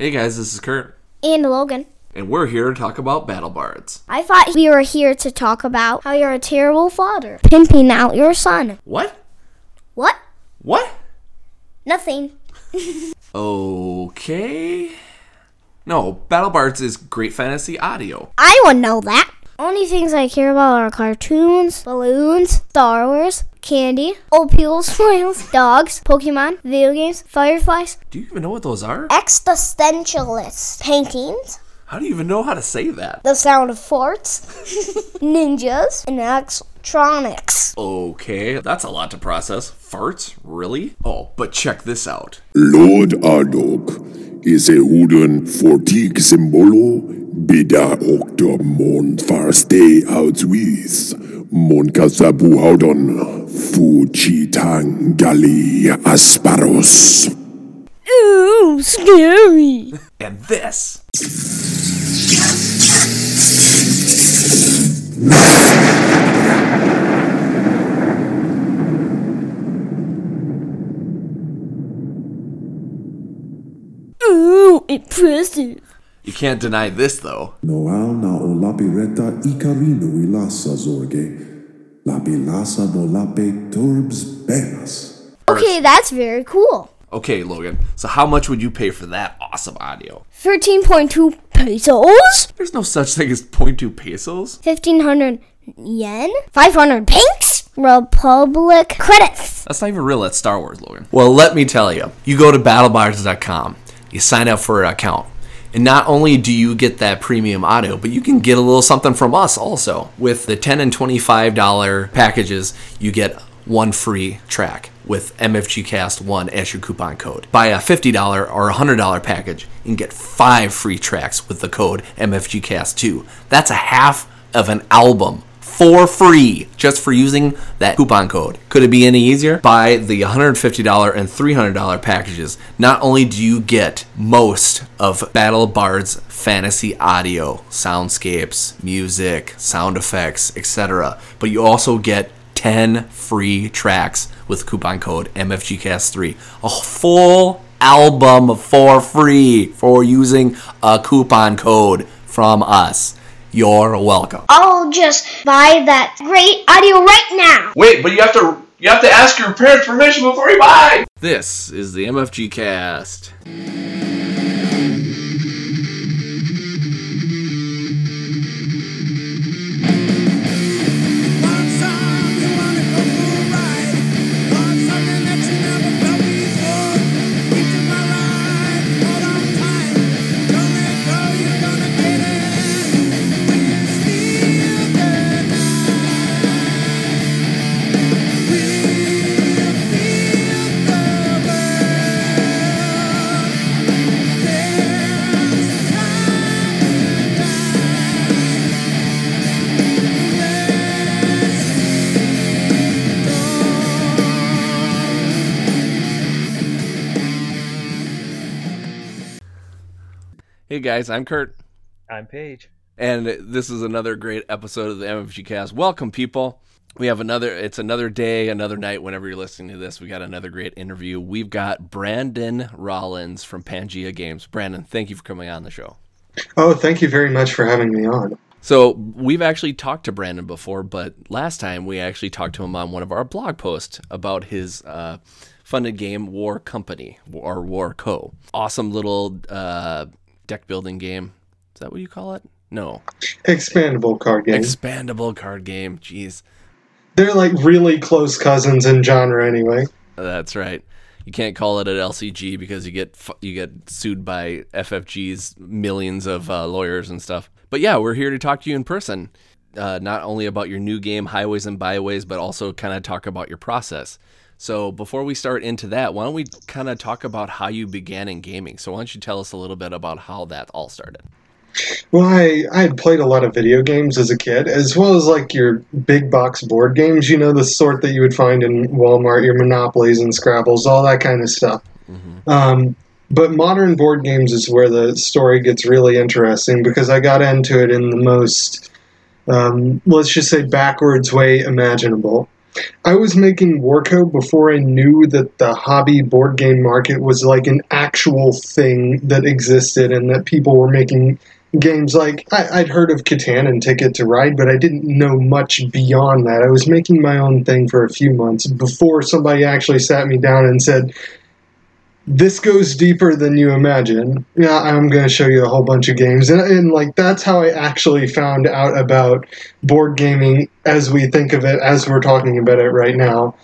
Hey guys, this is Kurt. And Logan. And we're here to talk about Battle Bards. I thought we were here to talk about how you're a terrible father, pimping out your son. What? What? What? Nothing. Okay. No, Battle Bards is great fantasy audio. I wouldn't know that. Only things I care about are cartoons, balloons, Star Wars, candy, old people's smiles, dogs, Pokemon, video games, fireflies. Do you even know what those are? Existentialist paintings. How do you even know how to say that? The sound of forts, ninjas, and electronics. Okay, that's a lot to process. Farts? Really? Oh, but check this out. Lord Ardok is a wooden fortique symbolo bida octa mon farste outswiz mon kasabu haudon fu chitang gali asparos. Ooh, scary. And this. Ooh, impressive. You can't deny this, though. Noal na olape reta ikarinu ilasa zorge. Lapi lasa volape turbs benas. Okay, that's very cool. Okay, Logan, so how much would you pay for that awesome audio? 13.2 pesos? There's no such thing as 0.2 pesos. 1,500 yen? 500 pinks? Republic credits. That's not even real, that's Star Wars, Logan. Well, let me tell you. You go to battlebards.com, you sign up for an account, and not only do you get that premium audio, but you can get a little something from us also. With the $10 and $25 packages, you get one free track with MFGCast1 as your coupon code. Buy a $50 or $100 package and get 5 free tracks with the code MFGCast2. That's a half of an album for free just for using that coupon code. Could it be any easier? Buy the $150 and $300 packages. Not only do you get most of Battle Bards fantasy audio, soundscapes, music, sound effects, etc., but you also get 10 free tracks with coupon code MFGCast3. A full album for free for using a coupon code from us. You're welcome. I'll just buy that great audio right now. Wait, but you have to ask your parents' permission before you buy. This is the MFGCast. Hey guys, I'm Kurt. I'm Paige. And this is another great episode of the MFGCast. Welcome, people. We have another day, another night. Whenever you're listening to this, we got another great interview. We've got Brandon Rollins from Pangea Games. Brandon, thank you for coming on the show. Oh, thank you very much for having me on. So we've actually talked to Brandon before, but last time we actually talked to him on one of our blog posts about his funded game, War Company, or War Co. Awesome little... deck building game. Is that what you call it? No. Expandable card game. Expandable card game. Jeez. They're like really close cousins in genre anyway. That's right. You can't call it an LCG because you get sued by FFG's millions of lawyers and stuff. But yeah, we're here to talk to you in person. Not only about your new game, Highways and Byways, but also kind of talk about your process. So before we start into that, why don't we kind of talk about how you began in gaming? So why don't you tell us a little bit about how that all started? Well, I had played a lot of video games as a kid, as well as like your big box board games, you know, the sort that you would find in Walmart, your Monopolies and Scrabbles, all that kind of stuff. Mm-hmm. But modern board games is where the story gets really interesting because I got into it in the most, let's just say, backwards way imaginable. I was making Warco before I knew that the hobby board game market was like an actual thing that existed and that people were making games like... I'd heard of Catan and Ticket to Ride, but I didn't know much beyond that. I was making my own thing for a few months before somebody actually sat me down and said, this goes deeper than you imagine. Yeah, I'm going to show you a whole bunch of games. And like, that's how I actually found out about board gaming as we think of it, as we're talking about it right now.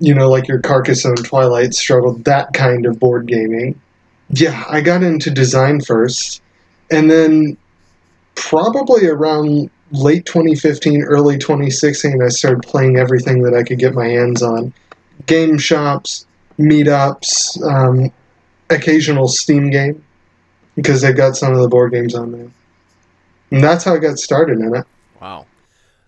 You know, like your Carcassonne, Twilight Struggle, that kind of board gaming. Yeah, I got into design first. And then probably around late 2015, early 2016, I started playing everything that I could get my hands on. Game shops, meetups, occasional Steam game, because they've got some of the board games on there. And that's how I got started in it. Wow.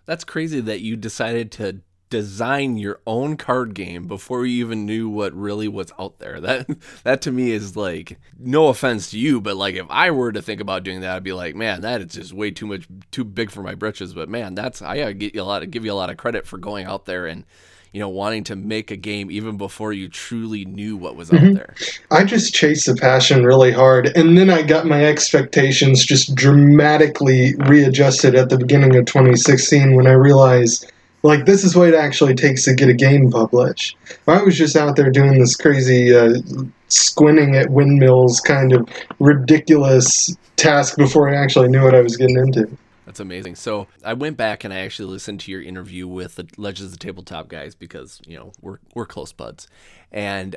That's crazy that you decided to design your own card game before you even knew what really was out there. That to me is like, no offense to you, but like if I were to think about doing that, I'd be like, man, that is just way too big for my britches. But man, I gotta give you a lot of credit for going out there and, you know, wanting to make a game even before you truly knew what was out there. I just chased the passion really hard, and then I got my expectations just dramatically readjusted at the beginning of 2016 when I realized, like, this is what it actually takes to get a game published. I was just out there doing this crazy squinting at windmills kind of ridiculous task before I actually knew what I was getting into. That's amazing. So I went back and I actually listened to your interview with the Legends of Tabletop guys because, you know, we're close buds. And,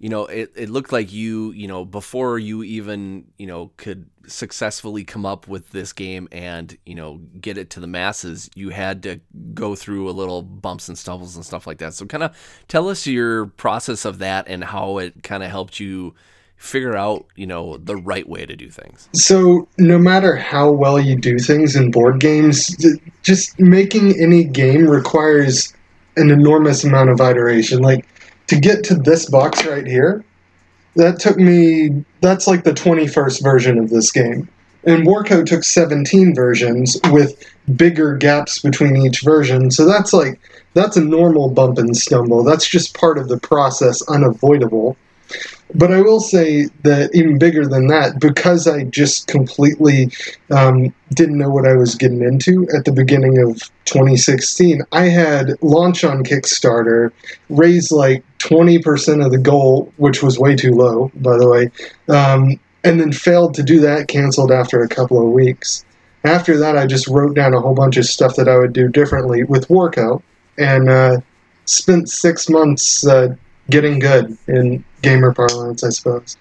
you know, it looked like you know, before you even, you know, could successfully come up with this game and, you know, get it to the masses, you had to go through a little bumps and stumbles and stuff like that. So kind of tell us your process of that and how it kind of helped you figure out, you know, the right way to do things. So no matter how well you do things in board games, just making any game requires an enormous amount of iteration. Like, to get to this box right here, that's like the 21st version of this game. And Warco took 17 versions with bigger gaps between each version. So that's a normal bump and stumble. That's just part of the process, unavoidable. But I will say that even bigger than that, because I just completely didn't know what I was getting into at the beginning of 2016, I had launch on Kickstarter, raised like 20% of the goal, which was way too low, by the way, and then failed to do that, canceled after a couple of weeks. After that, I just wrote down a whole bunch of stuff that I would do differently with Warco and spent 6 months getting good in gamer parlance, I suppose.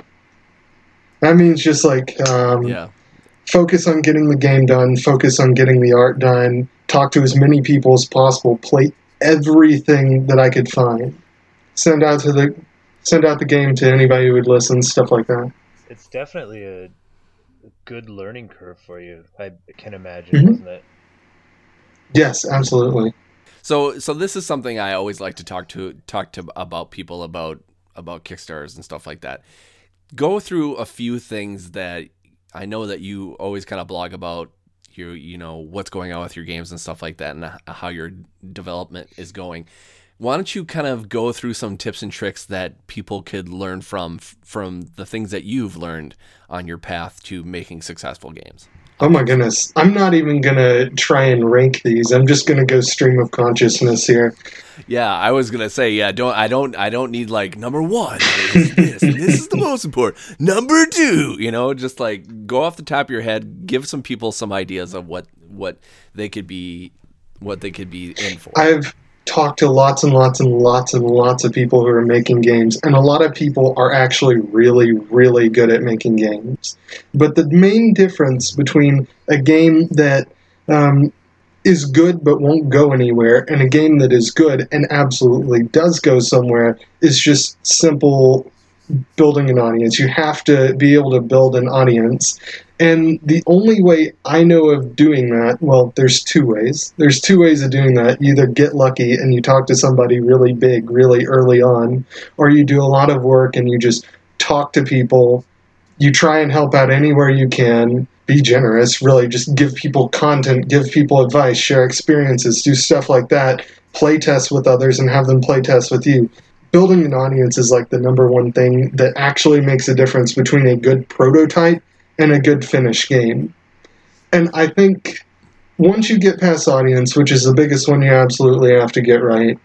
That means just like focus on getting the game done, focus on getting the art done, talk to as many people as possible, play everything that I could find, send out the game to anybody who would listen, stuff like that. It's definitely a good learning curve for you, I can imagine, wasn't it? Yes, absolutely. So this is something I always like to talk to about people about Kickstarters and stuff like that. Go through a few things that I know that you always kind of blog about, you know, what's going on with your games and stuff like that and how your development is going. Why don't you kind of go through some tips and tricks that people could learn from the things that you've learned on your path to making successful games? Oh my goodness. I'm not even going to try and rank these. I'm just going to go stream of consciousness here. Yeah, I was going to say, I don't need like number one is this, and this is the most important. Number two, you know, just like go off the top of your head, give some people some ideas of what they could be in for. I've talked to lots and lots and lots and lots of people who are making games, and a lot of people are actually really, really good at making games. But the main difference between a game that is good but won't go anywhere and a game that is good and absolutely does go somewhere is just simple building an audience. You have to be able to build an audience. And the only way I know of doing that, well, there's two ways. There's two ways of doing that. You either get lucky and you talk to somebody really big really early on, or you do a lot of work and you just talk to people. You try and help out anywhere you can. Be generous, really. Just give people content, give people advice, share experiences, do stuff like that. playtest with others and have them playtest with you. Building an audience is like the number one thing that actually makes a difference between a good prototype and a good finished game. And I think once you get past audience, which is the biggest one you absolutely have to get right,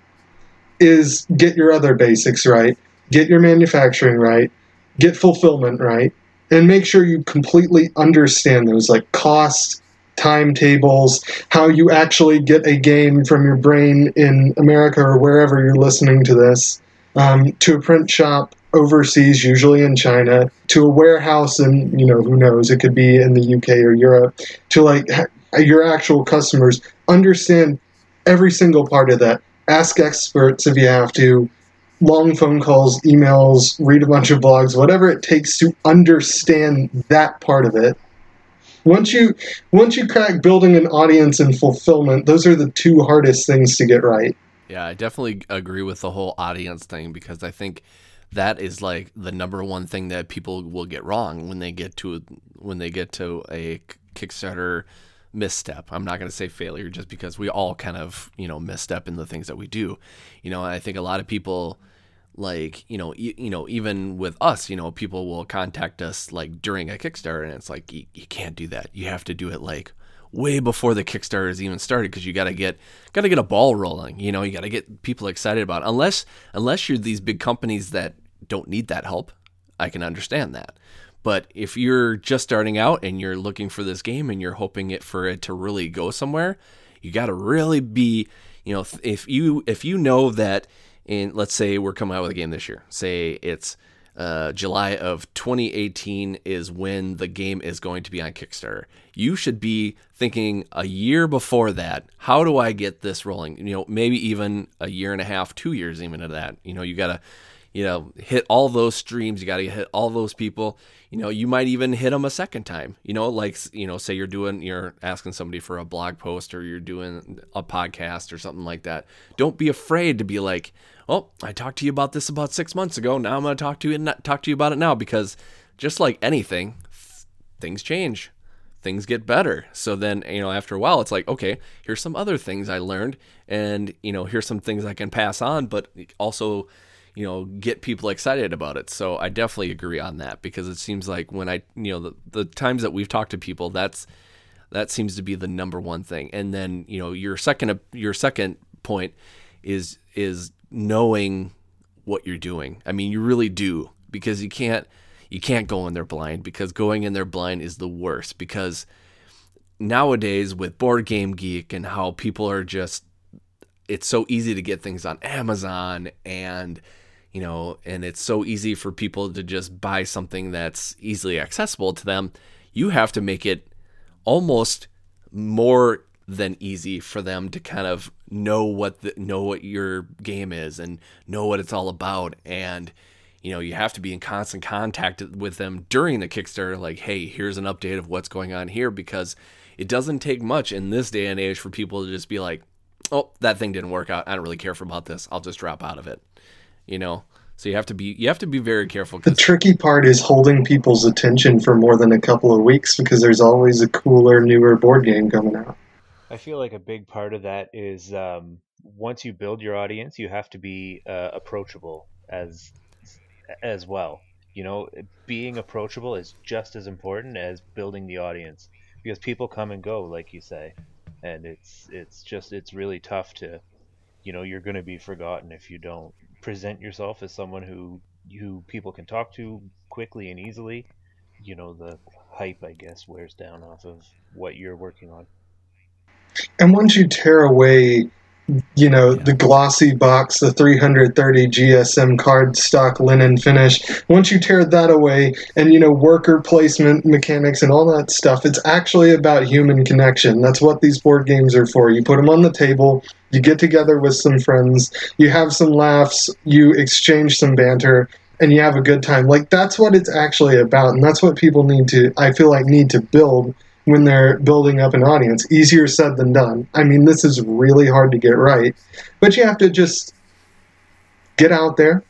is get your other basics right, get your manufacturing right, get fulfillment right, and make sure you completely understand those, like cost, timetables, how you actually get a game from your brain in America or wherever you're listening to this, to a print shop overseas, usually in China, to a warehouse in, you know, who knows, it could be in the UK or Europe, to like your actual customers. Understand every single part of that. Ask experts if you have to. Long phone calls, emails, read a bunch of blogs, whatever it takes to understand that part of it. Once you crack building an audience and fulfillment, those are the two hardest things to get right. Yeah, I definitely agree with the whole audience thing, because I think that is like the number one thing that people will get wrong when they get to a Kickstarter misstep. I'm not going to say failure, just because we all kind of, you know, misstep in the things that we do. You know, I think a lot of people, like, you know, even with us, you know, people will contact us like during a Kickstarter, and it's like, you can't do that. You have to do it like way before the Kickstarter is even started, because you got to get a ball rolling. You know, you got to get people excited about it. Unless you're these big companies that don't need that help, I can understand that. But if you're just starting out and you're looking for this game and you're hoping for it to really go somewhere, you got to really be, you know, if you know that, and let's say we're coming out with a game this year, say it's July of 2018 is when the game is going to be on Kickstarter. You should be thinking a year before that, how do I get this rolling? You know, maybe even a year and a half, 2 years even to that. You know, you got to, you know, hit all those streams. You got to hit all those people. You know, you might even hit them a second time. You know, like, you know, say you're asking somebody for a blog post, or you're doing a podcast or something like that. Don't be afraid to be like, oh, I talked to you about this about 6 months ago. Now I'm going to talk to you about it now, because just like anything, things change. Things get better. So then, you know, after a while, it's like, okay, here's some other things I learned, and, you know, here's some things I can pass on, but also, you know, get people excited about it. So I definitely agree on that, because it seems like when I, you know, the times that we've talked to people, that seems to be the number one thing. And then, you know, your second point is knowing what you're doing. I mean, you really do, because you can't go in there blind, because going in there blind is the worst, because nowadays with Board Game Geek and how people are just, it's so easy to get things on Amazon, and, you know, and it's so easy for people to just buy something that's easily accessible to them. You have to make it almost more than easy for them to kind of know what your game is and know what it's all about. And, you know, you have to be in constant contact with them during the Kickstarter, like, hey, here's an update of what's going on here, because it doesn't take much in this day and age for people to just be like, oh, that thing didn't work out, I don't really care about this, I'll just drop out of it. You know, so you have to be very careful. The tricky part is holding people's attention for more than a couple of weeks, because there's always a cooler, newer board game coming out. I feel like a big part of that is once you build your audience, you have to be approachable as well. You know, being approachable is just as important as building the audience, because people come and go, like you say. And it's really tough to, you know, you're going to be forgotten if you don't present yourself as someone who people can talk to quickly and easily. You know, the hype, I guess, wears down off of what you're working on. And once you tear away, you know, the glossy box, the 330 GSM cardstock linen finish, once you tear that away and, you know, worker placement mechanics and all that stuff, it's actually about human connection. That's what these board games are for. You put them on the table, you get together with some friends, you have some laughs, you exchange some banter, and you have a good time. Like, that's what it's actually about, and that's what people need to build when they're building up an audience. Easier said than done. I mean, this is really hard to get right, but you have to just get out there,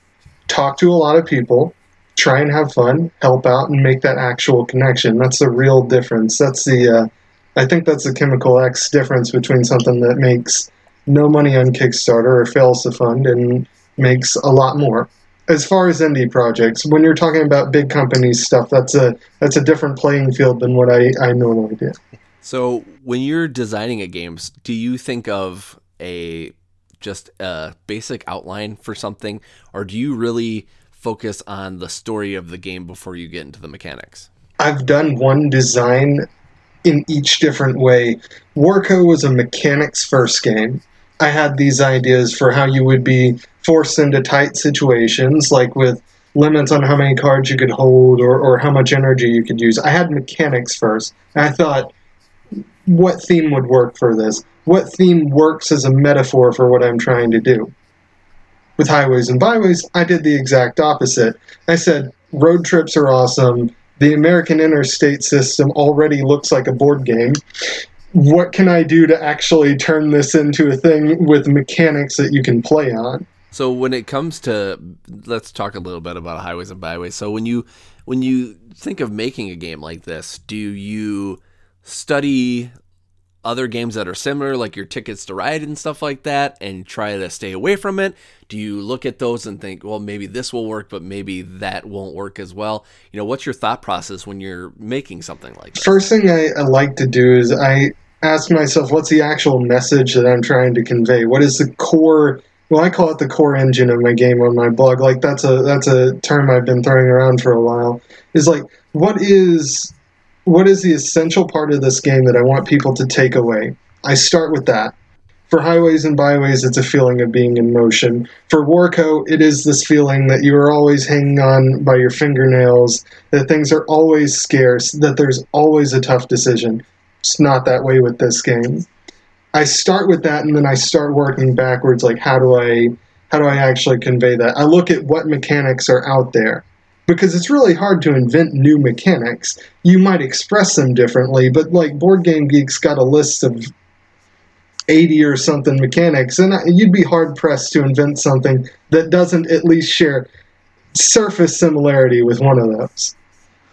talk to a lot of people, try and have fun, help out, and make that actual connection. That's the real difference. That's the I think that's the chemical X difference between something that makes no money on Kickstarter or fails to fund and makes a lot more. As far as indie projects, when you're talking about big companies stuff, that's a different playing field than what I normally do. So when you're designing a game, do you think of just a basic outline for something, or do you really focus on the story of the game before you get into the mechanics? I've done one design in each different way. Warco was a mechanics first game. I had these ideas for how you would be forced into tight situations, like with limits on how many cards you could hold or how much energy you could use. I had mechanics first, and I thought, what theme would work for this? What theme works as a metaphor for what I'm trying to do? With Highways and Byways, I did the exact opposite. I said, road trips are awesome. The American interstate system already looks like a board game. What can I do to actually turn this into a thing with mechanics that you can play on? So when it comes to, let's talk a little bit about Highways and Byways. So when you think of making a game like this, do you study other games that are similar, like your Tickets to Ride and stuff like that, and try to stay away from it? Do you look at those and think, well, maybe this will work, but maybe that won't work as well? You know, what's your thought process when you're making something like that? First thing I like to do is I ask myself, what's the actual message that I'm trying to convey? What is the core? Well, I call it the core engine of my game on my blog. Like that's a term I've been throwing around for a while. Is like, what is the essential part of this game that I want people to take away? I start with that. For Highways and Byways, it's a feeling of being in motion. For Warco, it is this feeling that you are always hanging on by your fingernails, that things are always scarce, that there's always a tough decision. It's not that way with this game. I start with that, and then I start working backwards, like how do I actually convey that? I look at what mechanics are out there. Because it's really hard to invent new mechanics. You might express them differently, but like Board Game Geek's got a list of 80 or something mechanics, and you'd be hard-pressed to invent something that doesn't at least share surface similarity with one of those.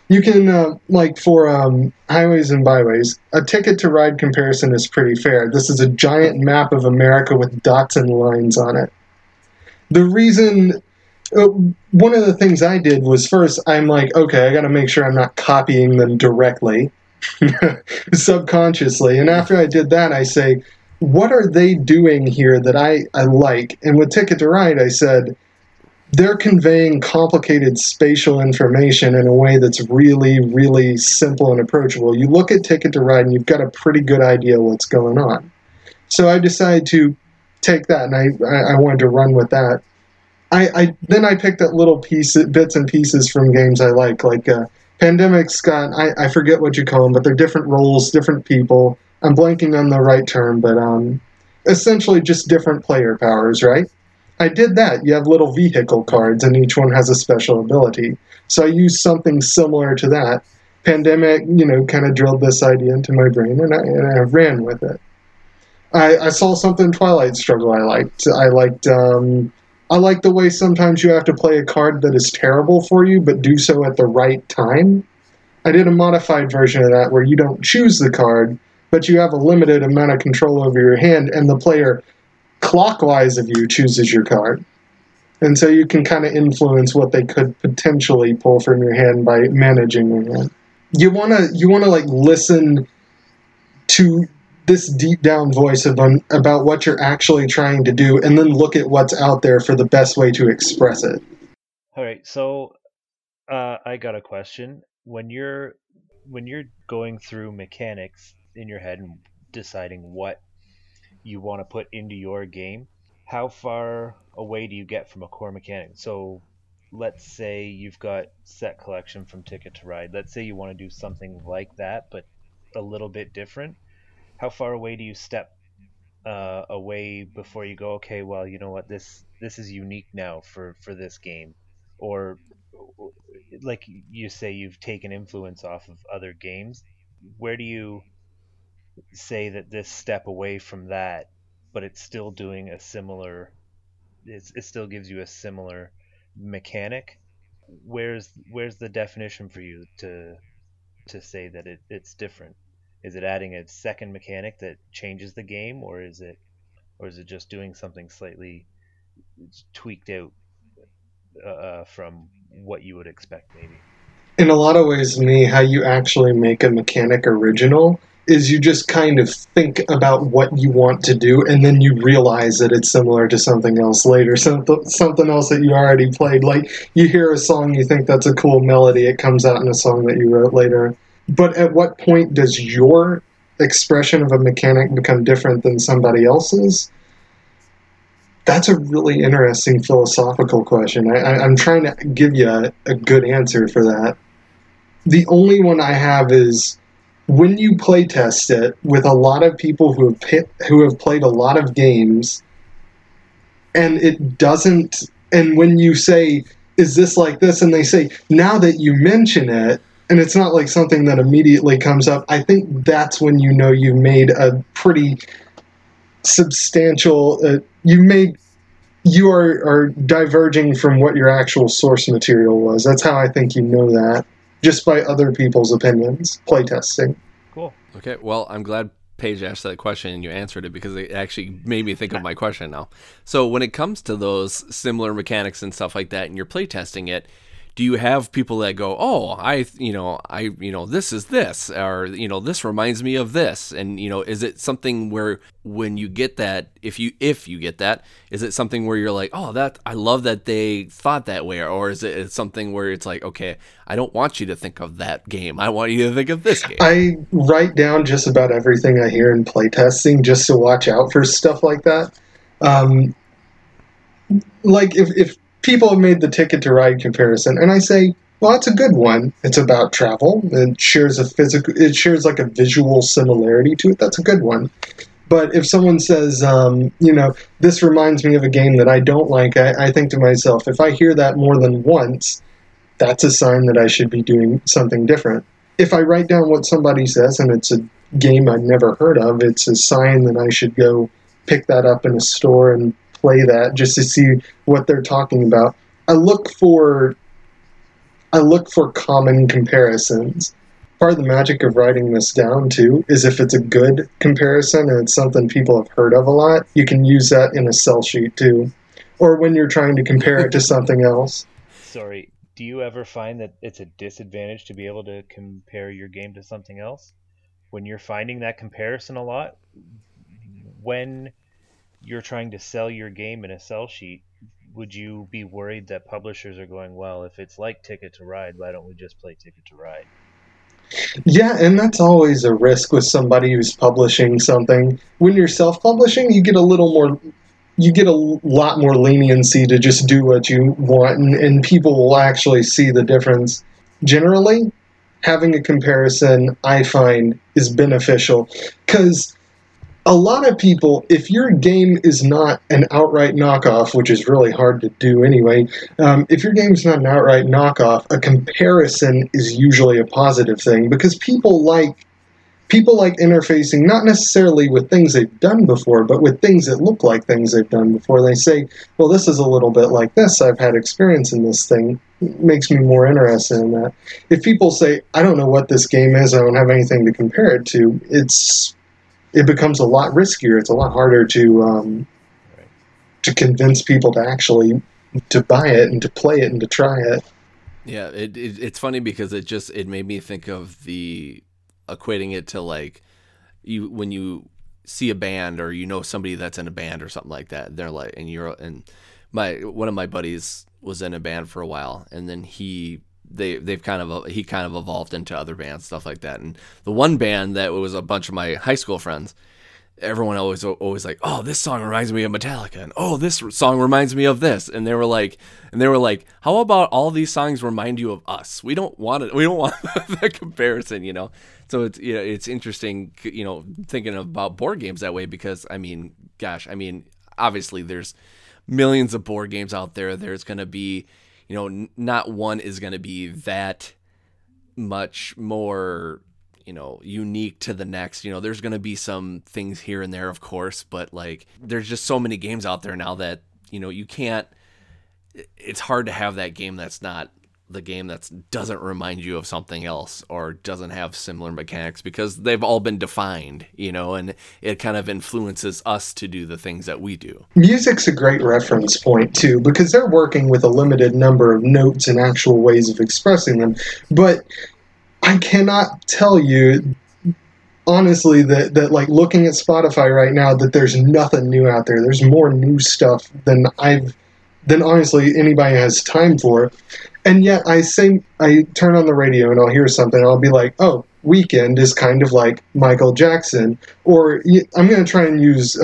You can, for Highways and Byways, a Ticket to Ride comparison is pretty fair. This is a giant map of America with dots and lines on it. The reason... One of the things I did was first, I'm like, okay, I got to make sure I'm not copying them directly, subconsciously. And after I did that, I say, what are they doing here that I like? And with Ticket to Ride, I said, they're conveying complicated spatial information in a way that's really, really simple and approachable. You look at Ticket to Ride and you've got a pretty good idea what's going on. So I decided to take that and I wanted to run with that. Then I picked up little bits and pieces from games I like Pandemic's got, I forget what you call them, but they're different roles, different people. I'm blanking on the right term, but essentially just different player powers, right? I did that. You have little vehicle cards, and each one has a special ability. So I used something similar to that. Pandemic, kind of drilled this idea into my brain, and I ran with it. I saw something Twilight Struggle I liked. I like the way sometimes you have to play a card that is terrible for you, but do so at the right time. I did a modified version of that where you don't choose the card, but you have a limited amount of control over your hand, and the player clockwise of you chooses your card. And so you can kind of influence what they could potentially pull from your hand by managing your hand. You wanna like listen to this deep down voice about what you're actually trying to do, and then look at what's out there for the best way to express it. All right, so I got a question. When you're going through mechanics in your head and deciding what you want to put into your game, how far away do you get from a core mechanic? So let's say you've got set collection from Ticket to Ride. Let's say you want to do something like that, but a little bit different. How far away do you step away before you go, okay, well, you know what, this is unique now for this game? Or like you say, you've taken influence off of other games. Where do you say that this step away from that, but it's still doing a similar, it still gives you a similar mechanic? Where's the definition for you to say that it's different? Is it adding a second mechanic that changes the game, or is it or is it just doing something slightly tweaked out from what you would expect, maybe? In a lot of ways, how you actually make a mechanic original is you just kind of think about what you want to do, and then you realize that it's similar to something else later, something else that you already played. Like, you hear a song, you think that's a cool melody, it comes out in a song that you wrote later. But at what point does your expression of a mechanic become different than somebody else's? That's a really interesting philosophical question. I'm trying to give you a good answer for that. The only one I have is, when you play test it with a lot of people who have played a lot of games, and it doesn't, and when you say, is this like this? And they say, now that you mention it, and it's not like something that immediately comes up, I think that's when you know you made a pretty substantial, you are diverging from what your actual source material was. That's how I think you know that, just by other people's opinions, playtesting. Cool. Okay, well, I'm glad Paige asked that question and you answered it, because it actually made me think of my question now. So when it comes to those similar mechanics and stuff like that, and you're playtesting it, do you have people that go, oh, I this is this, or, this reminds me of this? And, is it something where when you get that, if you get that, is it something where you're like, oh, that I love that they thought that way? Or is it something where it's like, okay, I don't want you to think of that game, I want you to think of this game? I write down just about everything I hear in playtesting just to watch out for stuff like that. Like if people have made the Ticket to Ride comparison, and I say, well, that's a good one. It's about travel. It shares like a visual similarity to it. That's a good one. But if someone says, this reminds me of a game that I don't like, I think to myself, if I hear that more than once, that's a sign that I should be doing something different. If I write down what somebody says and it's a game I've never heard of, it's a sign that I should go pick that up in a store and play that just to see what they're talking about. I look for common comparisons. Part of the magic of writing this down too is if it's a good comparison and it's something people have heard of a lot, you can use that in a sell sheet too, or when you're trying to compare it to something else. Sorry, do you ever find that it's a disadvantage to be able to compare your game to something else when you're finding that comparison a lot? When you're trying to sell your game in a sell sheet, would you be worried that publishers are going, well, if it's like Ticket to Ride, why don't we just play Ticket to Ride? Yeah, and that's always a risk with somebody who's publishing something. When you're self-publishing, you get a lot more leniency to just do what you want, and people will actually see the difference. Generally, having a comparison, I find, is beneficial, because a lot of people, if your game is not an outright knockoff, which is really hard to do anyway, if your game's not an outright knockoff, a comparison is usually a positive thing, because people like interfacing, not necessarily with things they've done before, but with things that look like things they've done before. They say, well, this is a little bit like this, I've had experience in this thing, it makes me more interested in that. If people say, I don't know what this game is, I don't have anything to compare it to, it becomes a lot riskier. It's a lot harder to convince people to actually to buy it and to play it and to try it. Yeah, it's funny because it made me think of the equating it to like when you see a band or somebody that's in a band or something like that. They're like, one of my buddies was in a band for a while, and then he kind of evolved into other bands, stuff like that. And the one band that was a bunch of my high school friends, everyone always like, oh, this song reminds me of Metallica, and oh, this song reminds me of this. And they were like, how about all these songs remind you of us? We don't want it. We don't want that comparison, So it's it's interesting, thinking about board games that way, because obviously there's millions of board games out there. There's going to be not one is going to be that much more, unique to the next. There's going to be some things here and there, of course, but like there's just so many games out there now that, it's hard to have that game that's not the game that doesn't remind you of something else or doesn't have similar mechanics, because they've all been defined, you know, and it kind of influences us to do the things that we do. Music's a great reference point too, because they're working with a limited number of notes and actual ways of expressing them. But I cannot tell you honestly that like looking at Spotify right now, that there's nothing new out there. There's more new stuff than honestly anybody has time for. And yet I turn on the radio and I'll hear something and I'll be like, oh, Weekend is kind of like Michael Jackson. Or I'm going to try and use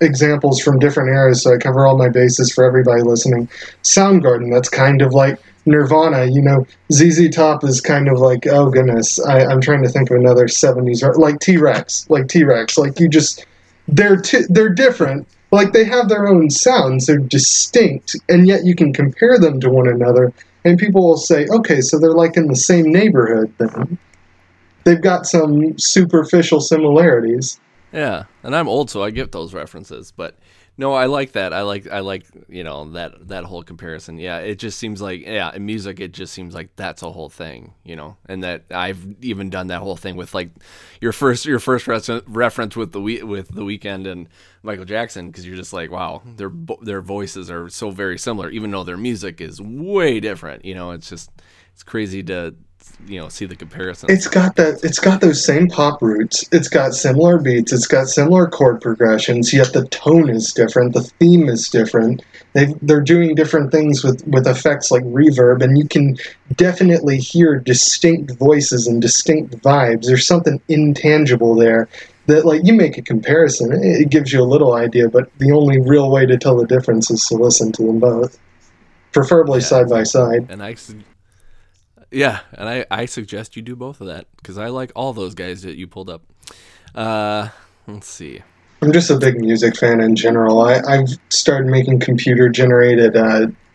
examples from different eras so I cover all my bases for everybody listening. Soundgarden, that's kind of like Nirvana. You know, ZZ Top is kind of like, oh goodness, I'm trying to think of another 70s, like T-Rex, like you just, they're different. Like, they have their own sounds, they're distinct, and yet you can compare them to one another, and people will say, okay, so they're like in the same neighborhood then. They've got some superficial similarities. Yeah, and I'm old, so I get those references, but no, I like that. I like you know, that whole comparison. Yeah, it just seems like, yeah, in music, it just seems like that's a whole thing, you know, and that I've even done that whole thing with like your first reference with the Weeknd and Michael Jackson, because you're just like, wow, their voices are so very similar, even though their music is way different. You know, it's crazy to, you know, see the comparison. It's got those same pop roots. It's got similar beats. It's got similar chord progressions. Yet the tone is different. The theme is different. They're doing different things with effects like reverb, and you can definitely hear distinct voices and distinct vibes. There's something intangible there that, like, you make a comparison, it gives you a little idea, but the only real way to tell the difference is to listen to them both, preferably side by side. And I suggest you do both of that, because I like all those guys that you pulled up. Let's see. I'm just a big music fan in general. I've started making computer-generated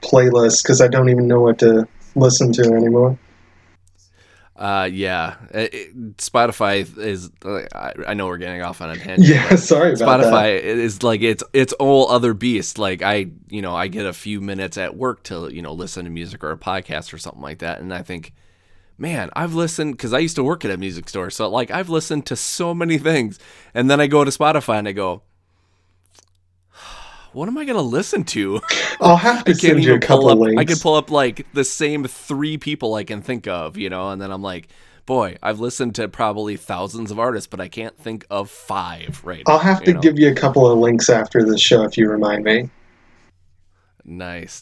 playlists because I don't even know what to listen to anymore. Yeah. Spotify is... I know we're getting off on a tangent. Yeah, sorry about that. Spotify is like it's all other beast. Like, I get a few minutes at work to, you know, listen to music or a podcast or something like that, and I think, man, I've listened, because I used to work at a music store, so like I've listened to so many things, and then I go to Spotify and I go, what am I gonna listen to? I'll have to send you a couple links. I can pull up like the same three people I can think of, you know, and then I'm like, boy, I've listened to probably thousands of artists, but I can't think of five right now. I'll have to give you a couple of links after the show if you remind me. Nice.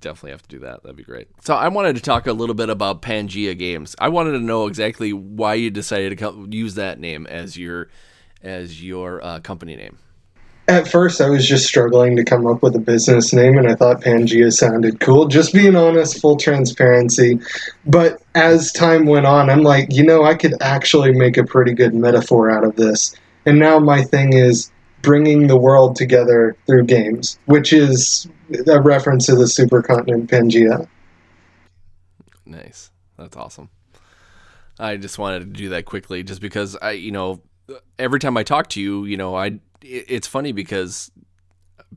Definitely have to do that. That'd be great. So I wanted to talk a little bit about Pangea Games. I wanted to know exactly why you decided to use that name as your company name. At first, I was just struggling to come up with a business name, and I thought Pangea sounded cool. Just being honest, full transparency. But as time went on, I'm like, you know, I could actually make a pretty good metaphor out of this. And now my thing is bringing the world together through games, which is a reference to the supercontinent Pangea. Nice. That's awesome. I just wanted to do that quickly just because I, you know, every time I talk to you, you know, it's funny because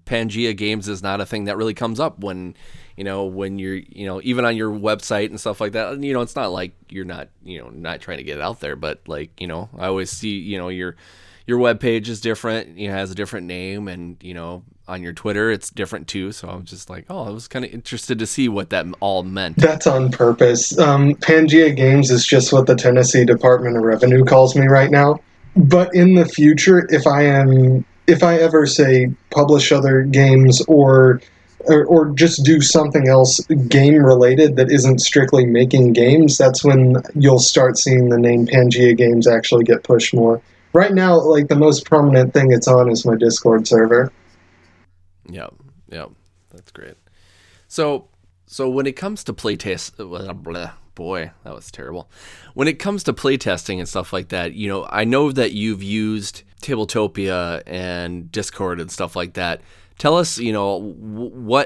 Pangea Games is not a thing that really comes up when you're, you know, even on your website and stuff like that. You know, it's not like you're not, you know, not trying to get it out there, but like, you know, I always see, you know, your webpage is different, you know, has a different name, and, you know, on your Twitter it's different too. So I'm just like, oh, I was kind of interested to see what that all meant. That's on purpose. Pangea Games is just what the Tennessee Department of Revenue calls me right now. But in the future, if I ever say publish other games or just do something else game related that isn't strictly making games, that's when you'll start seeing the name Pangea Games actually get pushed more. Right now, like, the most prominent thing it's on is my Discord server. Yeah, that's great. So when it comes to playtest, boy, that was terrible. When it comes to playtesting and stuff like that, you know, I know that you've used Tabletopia and Discord and stuff like that. Tell us, you know,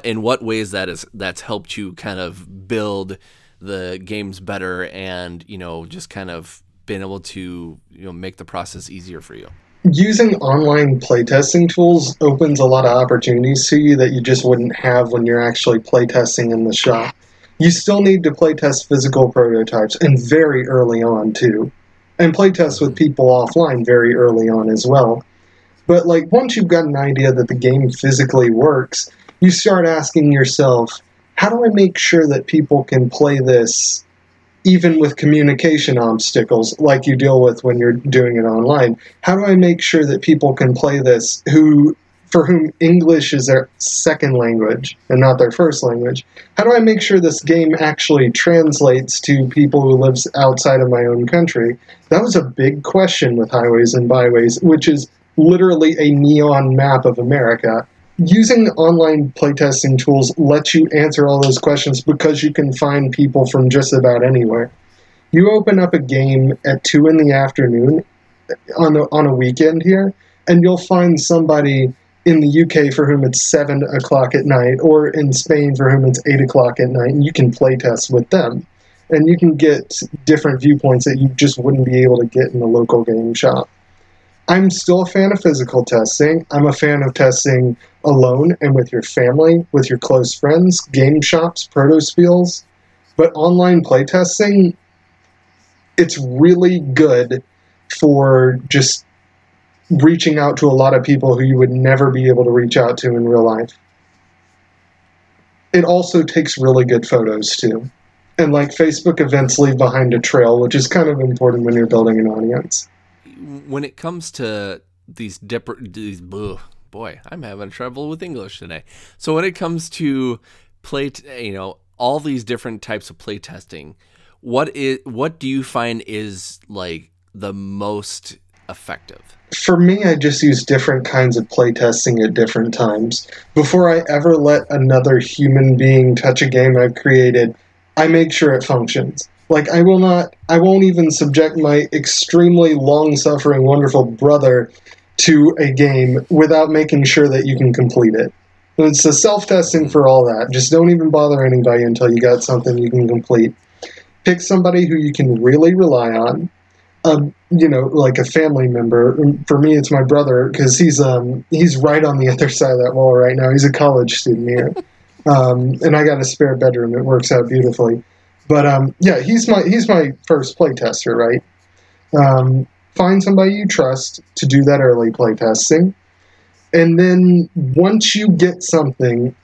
in what ways that's helped you kind of build the games better and, you know, just kind of being able to, you know, make the process easier for you. Using online playtesting tools opens a lot of opportunities to you that you just wouldn't have when you're actually playtesting in the shop. You still need to playtest physical prototypes, and very early on, too. And playtest with people offline very early on as well. But, like, once you've got an idea that the game physically works, you start asking yourself, how do I make sure that people can play this even with communication obstacles like you deal with when you're doing it online? How do I make sure that people can play this for whom English is their second language and not their first language? How do I make sure this game actually translates to people who live outside of my own country? That was a big question with Highways and Byways, which is literally a neon map of America. Using online playtesting tools lets you answer all those questions because you can find people from just about anywhere. You open up a game at 2 in the afternoon on a weekend here, and you'll find somebody in the UK for whom it's 7 o'clock at night, or in Spain for whom it's 8 o'clock at night, and you can playtest with them. And you can get different viewpoints that you just wouldn't be able to get in the local game shop. I'm still a fan of physical testing. I'm a fan of testing alone and with your family, with your close friends, game shops, proto-spiels. But online playtesting, it's really good for just reaching out to a lot of people who you would never be able to reach out to in real life. It also takes really good photos, too. And like Facebook events leave behind a trail, which is kind of important when you're building an audience. When it comes to boy, I'm having trouble with English today. So when it comes to all these different types of play testing, what do you find is like the most effective? For me, I just use different kinds of play testing at different times. Before I ever let another human being touch a game I've created, I make sure it functions. Like, I won't even subject my extremely long-suffering, wonderful brother to a game without making sure that you can complete it. And it's the self-testing for all that. Just don't even bother anybody until you got something you can complete. Pick somebody who you can really rely on, like a family member. For me, it's my brother, because he's right on the other side of that wall right now. He's a college student here. And I got a spare bedroom. It works out beautifully. But, he's my first playtester, right? Find somebody you trust to do that early playtesting. And then once you get something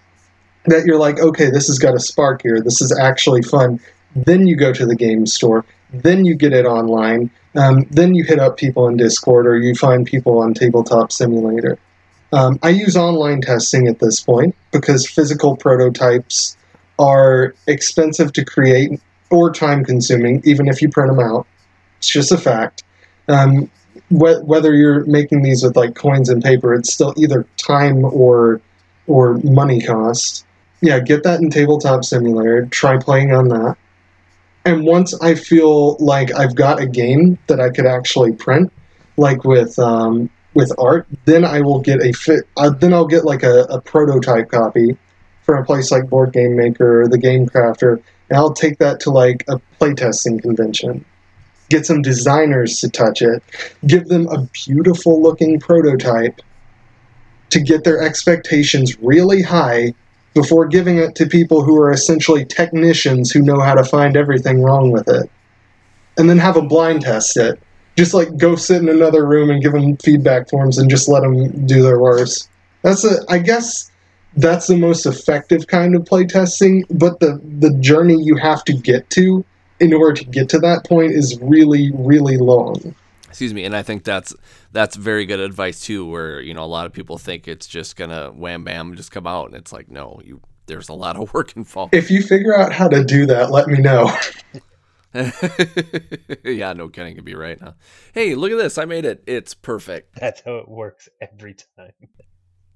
that you're like, okay, this has got a spark here, this is actually fun, then you go to the game store, then you get it online, then you hit up people in Discord, or you find people on Tabletop Simulator. I use online testing at this point because physical prototypes are expensive to create or time-consuming, even if you print them out. It's just a fact. Whether you're making these with like coins and paper, it's still either time or money cost. Yeah, get that in Tabletop Simulator. Try playing on that. And once I feel like I've got a game that I could actually print, like with art, then I will get I'll get like a prototype copy from a place like Board Game Maker or the Game Crafter, and I'll take that to like a playtesting convention. Get some designers to touch it. Give them a beautiful looking prototype to get their expectations really high before giving it to people who are essentially technicians who know how to find everything wrong with it. And then have a blind test it. Just like go sit in another room and give them feedback forms and just let them do their worst. That's the most effective kind of playtesting, but the journey you have to get to in order to get to that point is really, really long. Excuse me, and I think that's very good advice too, where a lot of people think it's just gonna wham bam just come out, and it's like, no, there's a lot of work involved. If you figure out how to do that, let me know. Yeah, no kidding, could be right, huh? Hey, look at this, I made it. It's perfect. That's how it works every time.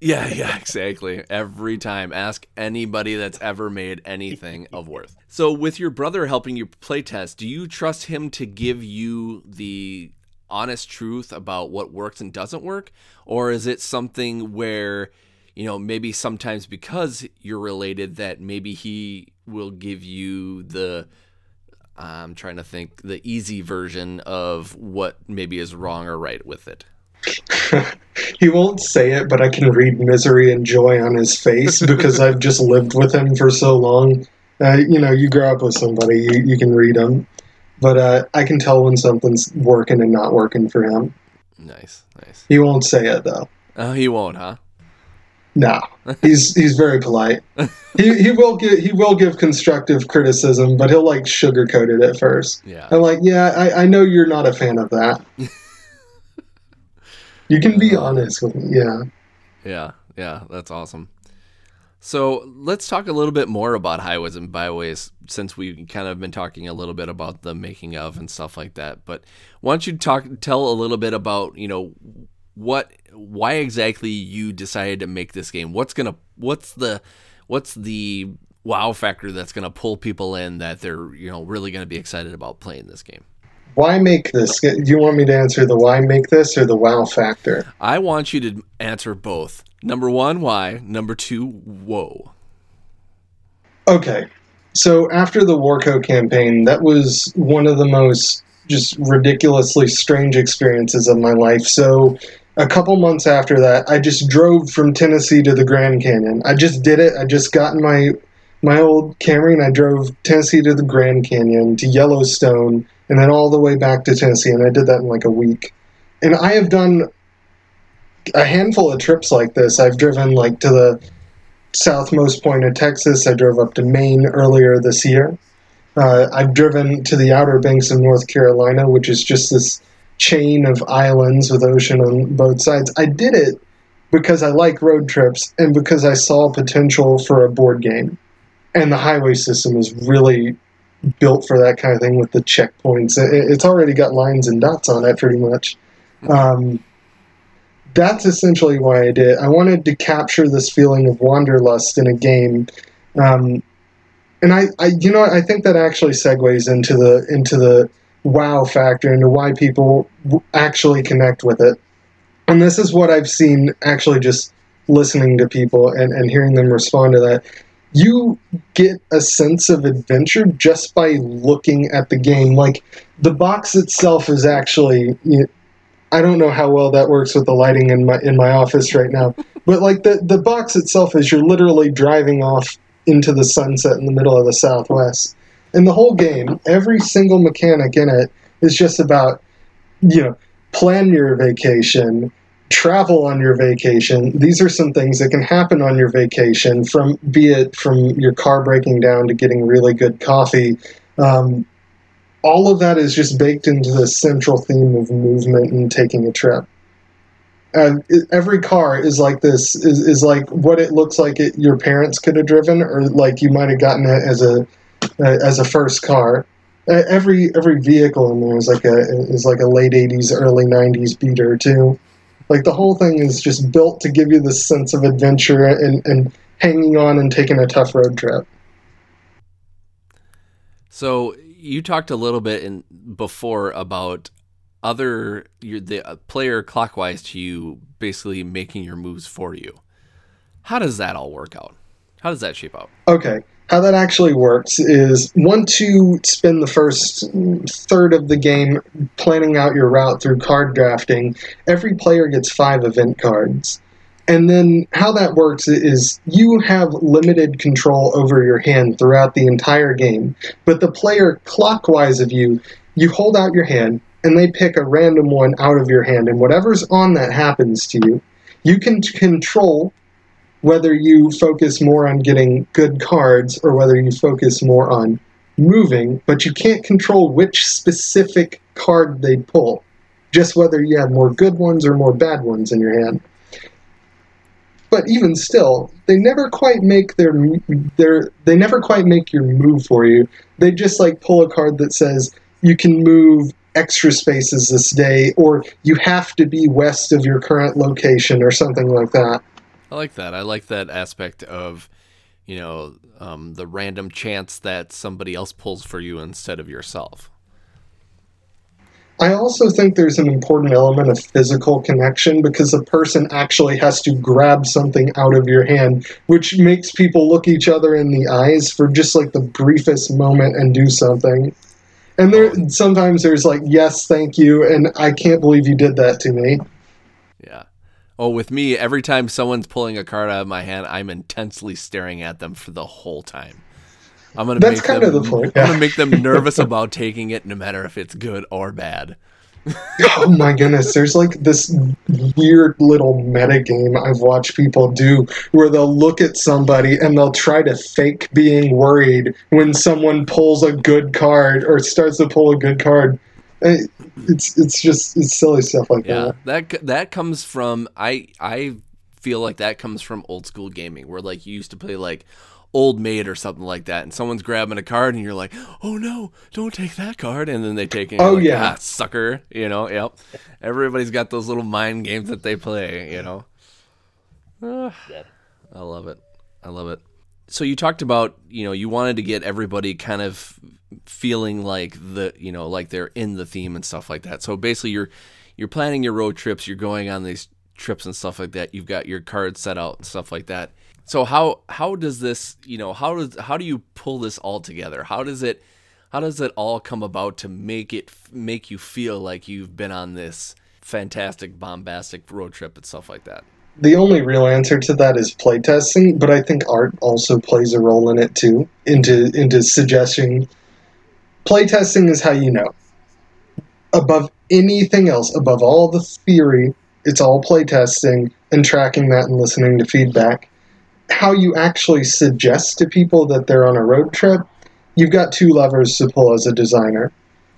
Yeah, exactly. Every time. Ask anybody that's ever made anything of worth. So with your brother helping you playtest, do you trust him to give you the honest truth about what works and doesn't work? Or is it something where, maybe sometimes because you're related that maybe he will give you the easy version of what maybe is wrong or right with it? He won't say it, but I can read misery and joy on his face because I've just lived with him for so long. You know, you grow up with somebody, you can read them. But I can tell when something's working and not working for him. Nice, nice. He won't say it, though. Oh, he won't, huh? No, he's very polite. He will give constructive criticism, but he'll like sugarcoat it at first. Yeah, I'm like, yeah, I know you're not a fan of that. You can be honest with me. Yeah, that's awesome. So let's talk a little bit more about Highways and Byways, since we've kind of been talking a little bit about the making of and stuff like that. But why don't you tell a little bit about, you know, why exactly you decided to make this game? What's the wow factor that's gonna pull people in that they're, you know, really gonna be excited about playing this game? Why make this? Do you want me to answer the why make this or the wow factor? I want you to answer both. Number one, why? Number two, whoa. Okay. So after the Warco campaign, that was one of the most just ridiculously strange experiences of my life. So a couple months after that, I just drove from Tennessee to the Grand Canyon. I just did it. I just got in my old Camry and I drove Tennessee to the Grand Canyon, to Yellowstone, and then all the way back to Tennessee. And I did that in like a week. And I have done a handful of trips like this. I've driven like to the southmost point of Texas. I drove up to Maine earlier this year. I've driven to the Outer Banks of North Carolina, which is just this chain of islands with ocean on both sides. I did it because I like road trips and because I saw potential for a board game. And the highway system is really built for that kind of thing with the checkpoints. It's already got lines and dots on it pretty much. That's essentially why I did it. I wanted to capture this feeling of wanderlust in a game. And I think that actually segues into the wow factor, into why people actually connect with it. And this is what I've seen actually just listening to people and hearing them respond to that. You get a sense of adventure just by looking at the game. Like, the box itself is actually... I don't know how well that works with the lighting in my office right now. But, like, the box itself is you're literally driving off into the sunset in the middle of the Southwest. And the whole game, every single mechanic in it is just about, you know, plan your vacation, travel on your vacation. These are some things that can happen on your vacation, be it from your car breaking down to getting really good coffee. All of that is just baked into the central theme of movement and taking a trip. Every car is like this, is like what it looks like your parents could have driven, or like you might have gotten it as a first car. Every vehicle in there is like a late 80s, early 90s beater too. Like, the whole thing is just built to give you this sense of adventure and hanging on and taking a tough road trip. So you talked a little bit before about the player clockwise to you basically making your moves for you. How does that all work out? How does that shape out? Okay. How that actually works is, once you spend the first third of the game planning out your route through card drafting, every player gets 5 event cards. And then how that works is you have limited control over your hand throughout the entire game. But the player clockwise of you, you hold out your hand, and they pick a random one out of your hand. And whatever's on that happens to you. You can control whether you focus more on getting good cards or whether you focus more on moving, but you can't control which specific card they pull, just whether you have more good ones or more bad ones in your hand. But even still, they never quite make your move for you. They just like pull a card that says you can move extra spaces this day, or you have to be west of your current location, or something like that. I like that. I like that aspect of, you know, the random chance that somebody else pulls for you instead of yourself. I also think there's an important element of physical connection, because the person actually has to grab something out of your hand, which makes people look each other in the eyes for just like the briefest moment and do something. And sometimes there's like, yes, thank you, and I can't believe you did that to me. Yeah. Oh, with me, every time someone's pulling a card out of my hand, I'm intensely staring at them for the whole time. I'm gonna that's make kind them, of the point. Yeah. I'm gonna make them nervous about taking it, no matter if it's good or bad. Oh my goodness, there's like this weird little metagame I've watched people do where they'll look at somebody and they'll try to fake being worried when someone pulls a good card or starts to pull a good card. It's just it's silly stuff like that. Yeah, that comes from I feel like that comes from old school gaming where like you used to play like Old Maid or something like that, and someone's grabbing a card, and you're like, "Oh no, don't take that card!" And then they take it. And you're like, yeah, sucker! You know, yep. Everybody's got those little mind games that they play. You know, I love it. I love it. So you talked about, you know, you wanted to get everybody kind of feeling like the, you know, like they're in the theme and stuff like that. So basically, you're planning your road trips. You're going on these trips and stuff like that. You've got your cards set out and stuff like that. So how does this, you know, how do you pull this all together? How does it all come about to make you feel like you've been on this fantastic, bombastic road trip and stuff like that? The only real answer to that is playtesting, but I think art also plays a role in it too, into suggesting. Playtesting is how you know. Above anything else, above all the theory, it's all playtesting and tracking that and listening to feedback. How you actually suggest to people that they're on a road trip, you've got two levers to pull as a designer.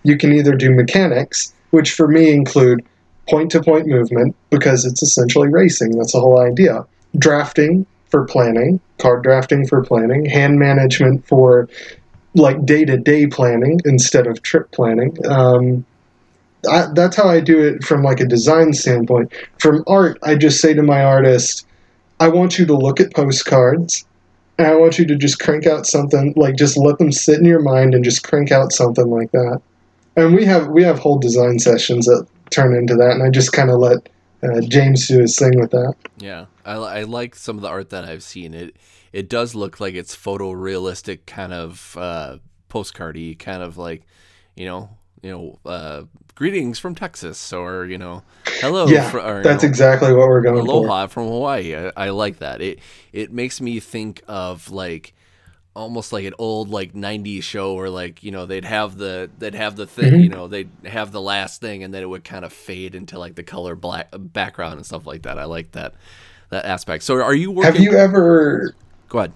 You can either do mechanics, which for me include point-to-point movement, because it's essentially racing. That's the whole idea. Drafting for planning, card drafting for planning, hand management for like day-to-day planning instead of trip planning. That's how I do it from like a design standpoint. From art, I just say to my artist, I want you to look at postcards, and I want you to just crank out something, like just let them sit in your mind and just crank out something like that. And we have whole design sessions that turn into that, and I just kind of let James do his thing with that. Yeah, I like some of the art that I've seen. It does look like it's photorealistic, kind of postcardy, kind of like, you know, greetings from Texas, or, you know, hello. Yeah, that's exactly what we're going for. Aloha from Hawaii. I like that. It makes me think of like almost like an old like 90s show where like, you know, they'd have the thing, mm-hmm. you know, they'd have the last thing and then it would kind of fade into like the color black background and stuff like that. I like that aspect. So are you working? Go ahead.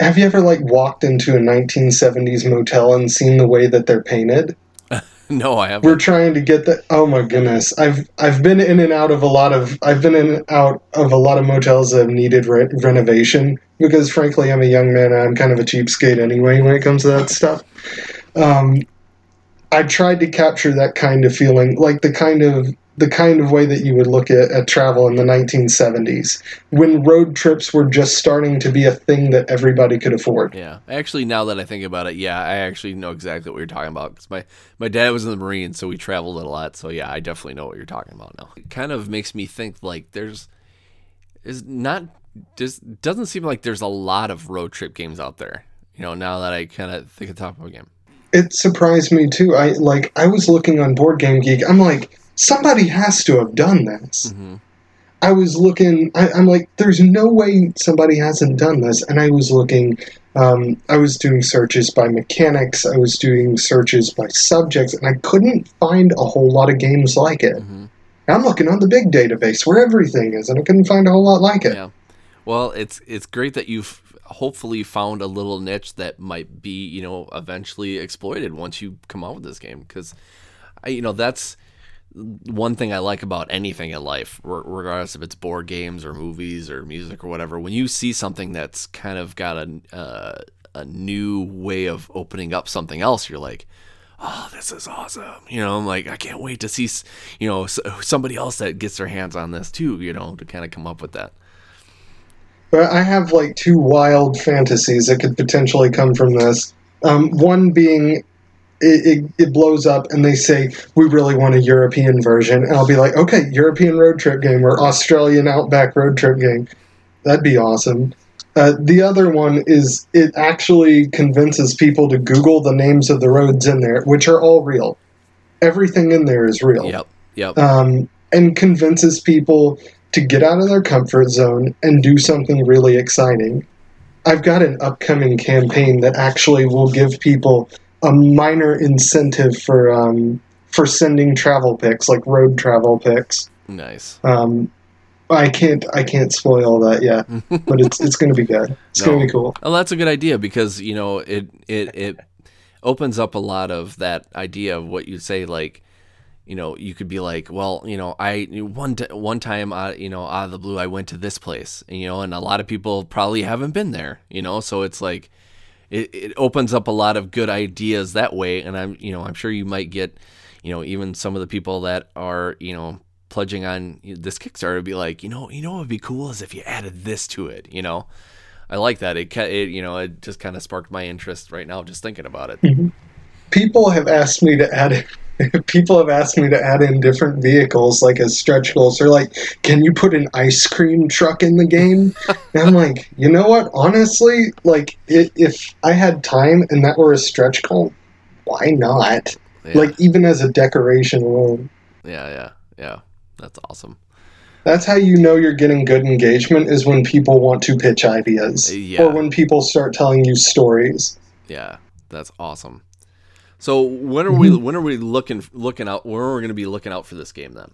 Have you ever like walked into a 1970s motel and seen the way that they're painted? No, I haven't. We're trying to get that. Oh my goodness, I've been in and out of a lot of motels that have needed renovation because, frankly, I'm a young man and I'm kind of a cheapskate anyway when it comes to that stuff. I tried to capture that kind of feeling, like the kind of way that you would look at travel in the 1970s when road trips were just starting to be a thing that everybody could afford. Yeah. Actually, now that I think about it, yeah, I actually know exactly what you're talking about because my dad was in the Marines, so we traveled a lot. So yeah, I definitely know what you're talking about now. It kind of makes me think like doesn't seem like there's a lot of road trip games out there, you know, now that I kind of think of the top of a game. It surprised me too. I was looking on Board Game Geek. I'm like, somebody has to have done this. Mm-hmm. I was looking, I'm like, there's no way somebody hasn't done this. And I was looking, I was doing searches by mechanics, I was doing searches by subjects, and I couldn't find a whole lot of games like it. Mm-hmm. I'm looking on the big database where everything is, and I couldn't find a whole lot like it. Yeah. Well, it's great that you've hopefully found a little niche that might be, you know, eventually exploited once you come out with this game. Because, you know, that's one thing I like about anything in life, regardless if it's board games or movies or music or whatever. When you see something that's kind of got a new way of opening up something else, you're like, oh, this is awesome. You know, I'm like, I can't wait to see, you know, somebody else that gets their hands on this too, you know, to kind of come up with that. But I have like two wild fantasies that could potentially come from this. One being, it blows up and they say, we really want a European version. And I'll be like, okay, European road trip game or Australian Outback road trip game. That'd be awesome. The other one is it actually convinces people to Google the names of the roads in there, which are all real. Everything in there is real. Yep. And convinces people to get out of their comfort zone and do something really exciting. I've got an upcoming campaign that actually will give people a minor incentive for sending travel picks, like road travel picks. Nice. I can't spoil that yet, but it's going to be good. It's going to be cool. Well, that's a good idea because, you know, it opens up a lot of that idea of what you'd say, like, you know, you could be like, well, you know, one time, you know, out of the blue, I went to this place, you know, and a lot of people probably haven't been there, you know, so it's like, it opens up a lot of good ideas that way. And I'm sure you might get, you know, even some of the people that are, you know, pledging on this Kickstarter would be like, you know, what would be cool is if you added this to it, you know. I like that. It you know, it just kind of sparked my interest right now just thinking about it. Mm-hmm. People have asked me to add in different vehicles, like as stretch goals. They're like, can you put an ice cream truck in the game? And I'm like, you know what? Honestly, like if I had time and that were a stretch goal, why not? Yeah. Like even as a decoration alone. Yeah. That's awesome. That's how you know you're getting good engagement is when people want to pitch ideas or when people start telling you stories. Yeah, that's awesome. So when are we looking out? When are we going to be looking out for this game then?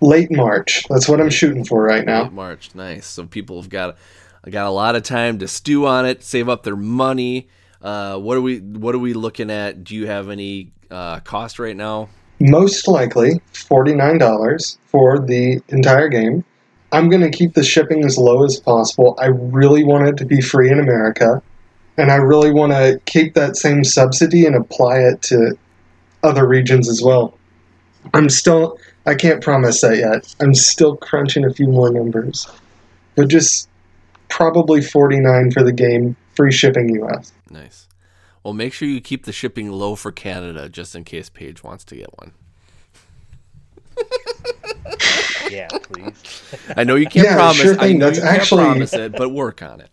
Late March. That's what I'm shooting for right now. Late March, nice. So people have got a lot of time to stew on it, save up their money. What are we looking at? Do you have any cost right now? Most likely $49 for the entire game. I'm going to keep the shipping as low as possible. I really want it to be free in America, and I really want to keep that same subsidy and apply it to other regions as well. I can't promise that yet. I'm still crunching a few more numbers, but just probably $49 for the game, free shipping US. Nice. Well, make sure you keep the shipping low for Canada, just in case Paige wants to get one. Yeah, please. I know you can't promise. Sure thing. Promise it, but work on it.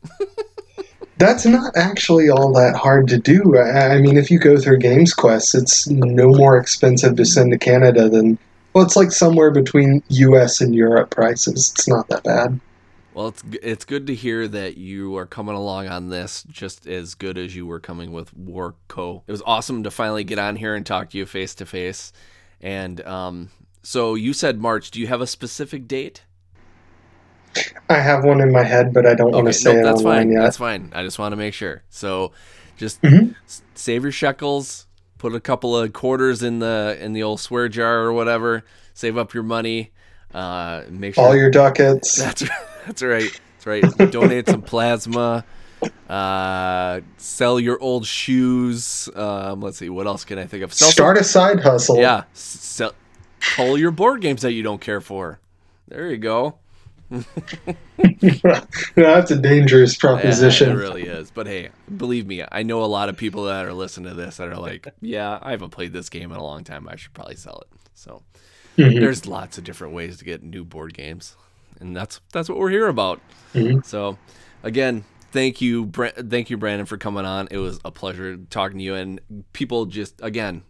That's not actually all that hard to do. I mean, if you go through GamesQuest, it's no more expensive to send to Canada than it's like somewhere between U.S. and Europe prices. It's not that bad. Well, it's good to hear that you are coming along on this just as good as you were coming with War Co. It was awesome to finally get on here and talk to you face to face. And so you said March. Do you have a specific date? I have one in my head, but I don't want to say it online yet. That's fine. I just want to make sure. So just save your shekels, put a couple of quarters in the old swear jar or whatever, save up your money, make sure all your ducats. That's right. Donate some plasma. Sell your old shoes. Let's see. What else can I think of? Start a side hustle. Yeah. Call your board games that you don't care for. There you go. That's a dangerous proposition. Yeah, it really is. But hey, believe me, I know a lot of people that are listening to this that are like, yeah, I haven't played this game in a long time. I should probably sell it. So there's lots of different ways to get new board games. And that's what we're here about. Mm-hmm. So, again, thank you, Brandon, for coming on. It was a pleasure talking to you. And people just, again,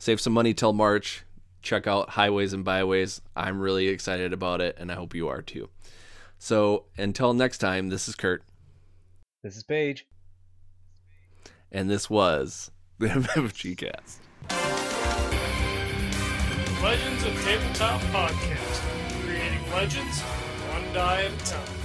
save some money till March. Check out Highways and Byways. I'm really excited about it, and I hope you are too. So, until next time, this is Kurt. This is Paige. And this was the MFGCast. Legends of Tabletop Podcast. Legends, one die at a time.